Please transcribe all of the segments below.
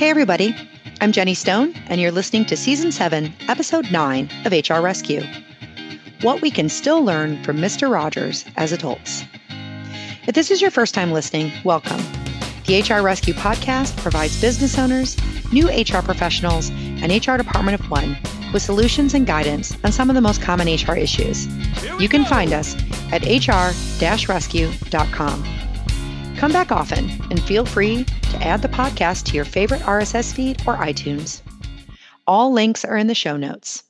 Hey, everybody. I'm Jenny Stone, and you're listening to Season 7, Episode 9 of HR Rescue. What we can still learn from Mr. Rogers as adults. If this is your first time listening, welcome. The HR Rescue podcast provides business owners, new HR professionals, and HR Department of One with solutions and guidance on some of the most common HR issues. You can find us at hr-rescue.com. Come back often and feel free to add the podcast to your favorite RSS feed or iTunes. All links are in the show notes.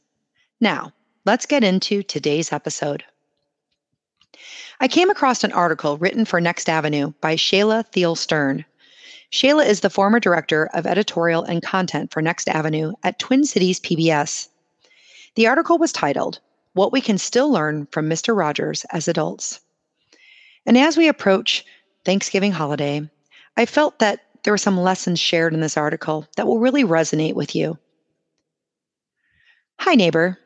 Now, let's get into today's episode. I came across an article written for Next Avenue by Shayla Thiel Stern. Shayla is the former director of editorial and content for Next Avenue at Twin Cities PBS. The article was titled, What We Can Still Learn from Mr. Rogers as Adults. And as we approach Thanksgiving holiday, I felt that there were some lessons shared in this article that will really resonate with you. Hi, neighbor.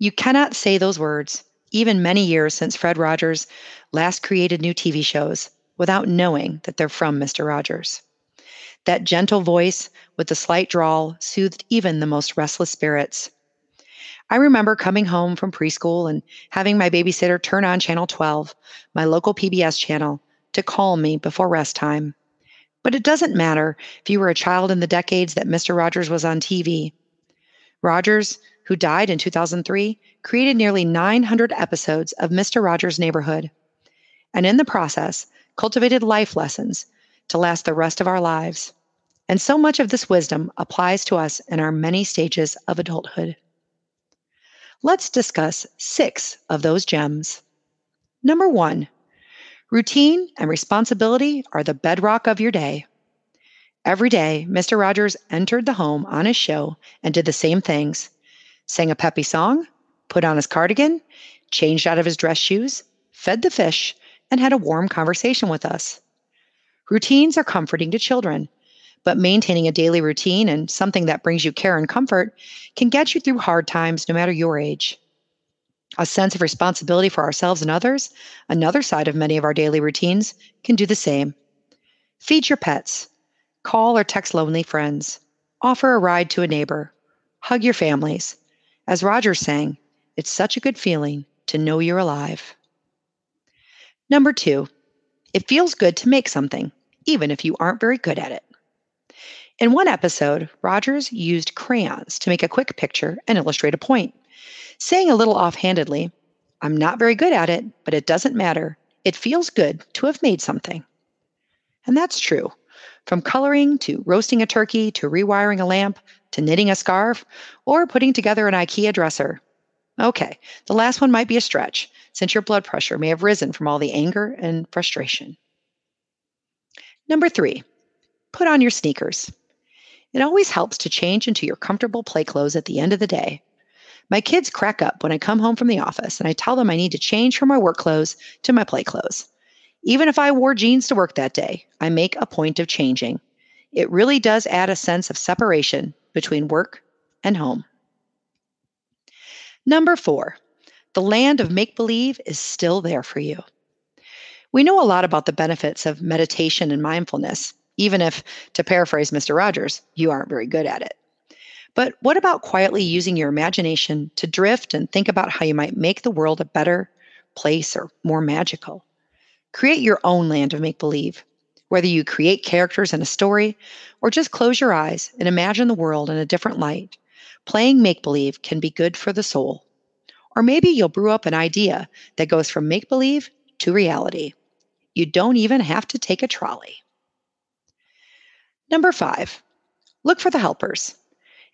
You cannot say those words, even many years since Fred Rogers last created new TV shows, without knowing that they're from Mr. Rogers. That gentle voice with the slight drawl soothed even the most restless spirits. I remember coming home from preschool and having my babysitter turn on Channel 12, my local PBS channel, to calm me before rest time. But it doesn't matter if you were a child in the decades that Mr. Rogers was on TV. Rogers, who died in 2003, created nearly 900 episodes of Mr. Rogers' Neighborhood, and in the process, cultivated life lessons to last the rest of our lives. And so much of this wisdom applies to us in our many stages of adulthood. Let's discuss 6 of those gems. Number 1. Routine and responsibility are the bedrock of your day. Every day, Mr. Rogers entered the home on his show and did the same things. Sang a peppy song, put on his cardigan, changed out of his dress shoes, fed the fish, and had a warm conversation with us. Routines are comforting to children, but maintaining a daily routine and something that brings you care and comfort can get you through hard times no matter your age. A sense of responsibility for ourselves and others, another side of many of our daily routines, can do the same. Feed your pets. Call or text lonely friends. Offer a ride to a neighbor. Hug your families. As Rogers sang, it's such a good feeling to know you're alive. Number 2, it feels good to make something, even if you aren't very good at it. In one episode, Rogers used crayons to make a quick picture and illustrate a point. Saying a little offhandedly, I'm not very good at it, but it doesn't matter. It feels good to have made something. And that's true. From coloring to roasting a turkey to rewiring a lamp to knitting a scarf or putting together an IKEA dresser. Okay, the last one might be a stretch since your blood pressure may have risen from all the anger and frustration. Number 3, put on your sneakers. It always helps to change into your comfortable play clothes at the end of the day. My kids crack up when I come home from the office and I tell them I need to change from my work clothes to my play clothes. Even if I wore jeans to work that day, I make a point of changing. It really does add a sense of separation between work and home. Number 4, the land of make-believe is still there for you. We know a lot about the benefits of meditation and mindfulness, even if, to paraphrase Mr. Rogers, you aren't very good at it. But what about quietly using your imagination to drift and think about how you might make the world a better place or more magical? Create your own land of make-believe, whether you create characters in a story or just close your eyes and imagine the world in a different light. Playing make-believe can be good for the soul. Or maybe you'll brew up an idea that goes from make-believe to reality. You don't even have to take a trolley. Number 5, look for the helpers.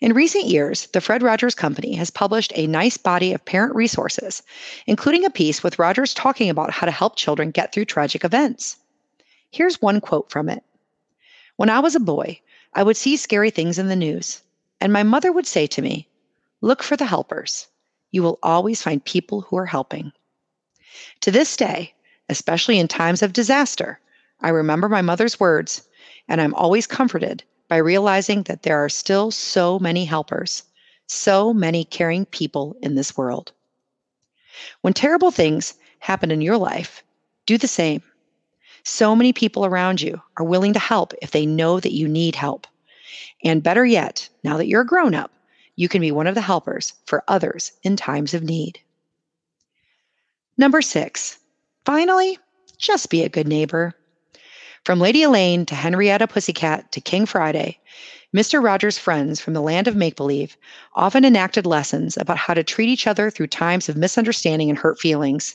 In recent years, the Fred Rogers Company has published a nice body of parent resources, including a piece with Rogers talking about how to help children get through tragic events. Here's one quote from it. When I was a boy, I would see scary things in the news, and my mother would say to me, look for the helpers. You will always find people who are helping. To this day, especially in times of disaster, I remember my mother's words, and I'm always comforted by realizing that there are still so many helpers, so many caring people in this world. When terrible things happen in your life, do the same. So many people around you are willing to help if they know that you need help. And better yet, now that you're a grown-up, you can be one of the helpers for others in times of need. Number 6, finally, just be a good neighbor. From Lady Elaine to Henrietta Pussycat to King Friday, Mr. Rogers' friends from the land of make-believe often enacted lessons about how to treat each other through times of misunderstanding and hurt feelings.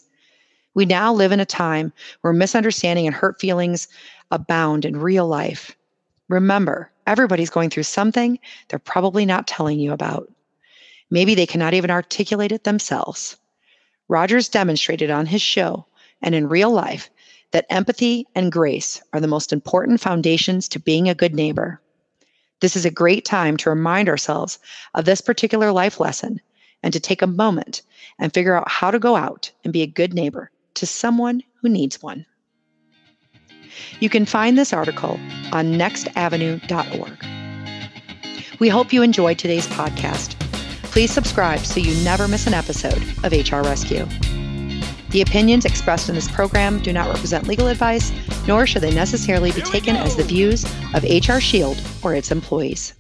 We now live in a time where misunderstanding and hurt feelings abound in real life. Remember, everybody's going through something they're probably not telling you about. Maybe they cannot even articulate it themselves. Rogers demonstrated on his show and in real life that empathy and grace are the most important foundations to being a good neighbor. This is a great time to remind ourselves of this particular life lesson and to take a moment and figure out how to go out and be a good neighbor to someone who needs one. You can find this article on nextavenue.org. We hope you enjoyed today's podcast. Please subscribe so you never miss an episode of HR Rescue. The opinions expressed in this program do not represent legal advice, nor should they necessarily be taken as the views of HR Shield or its employees.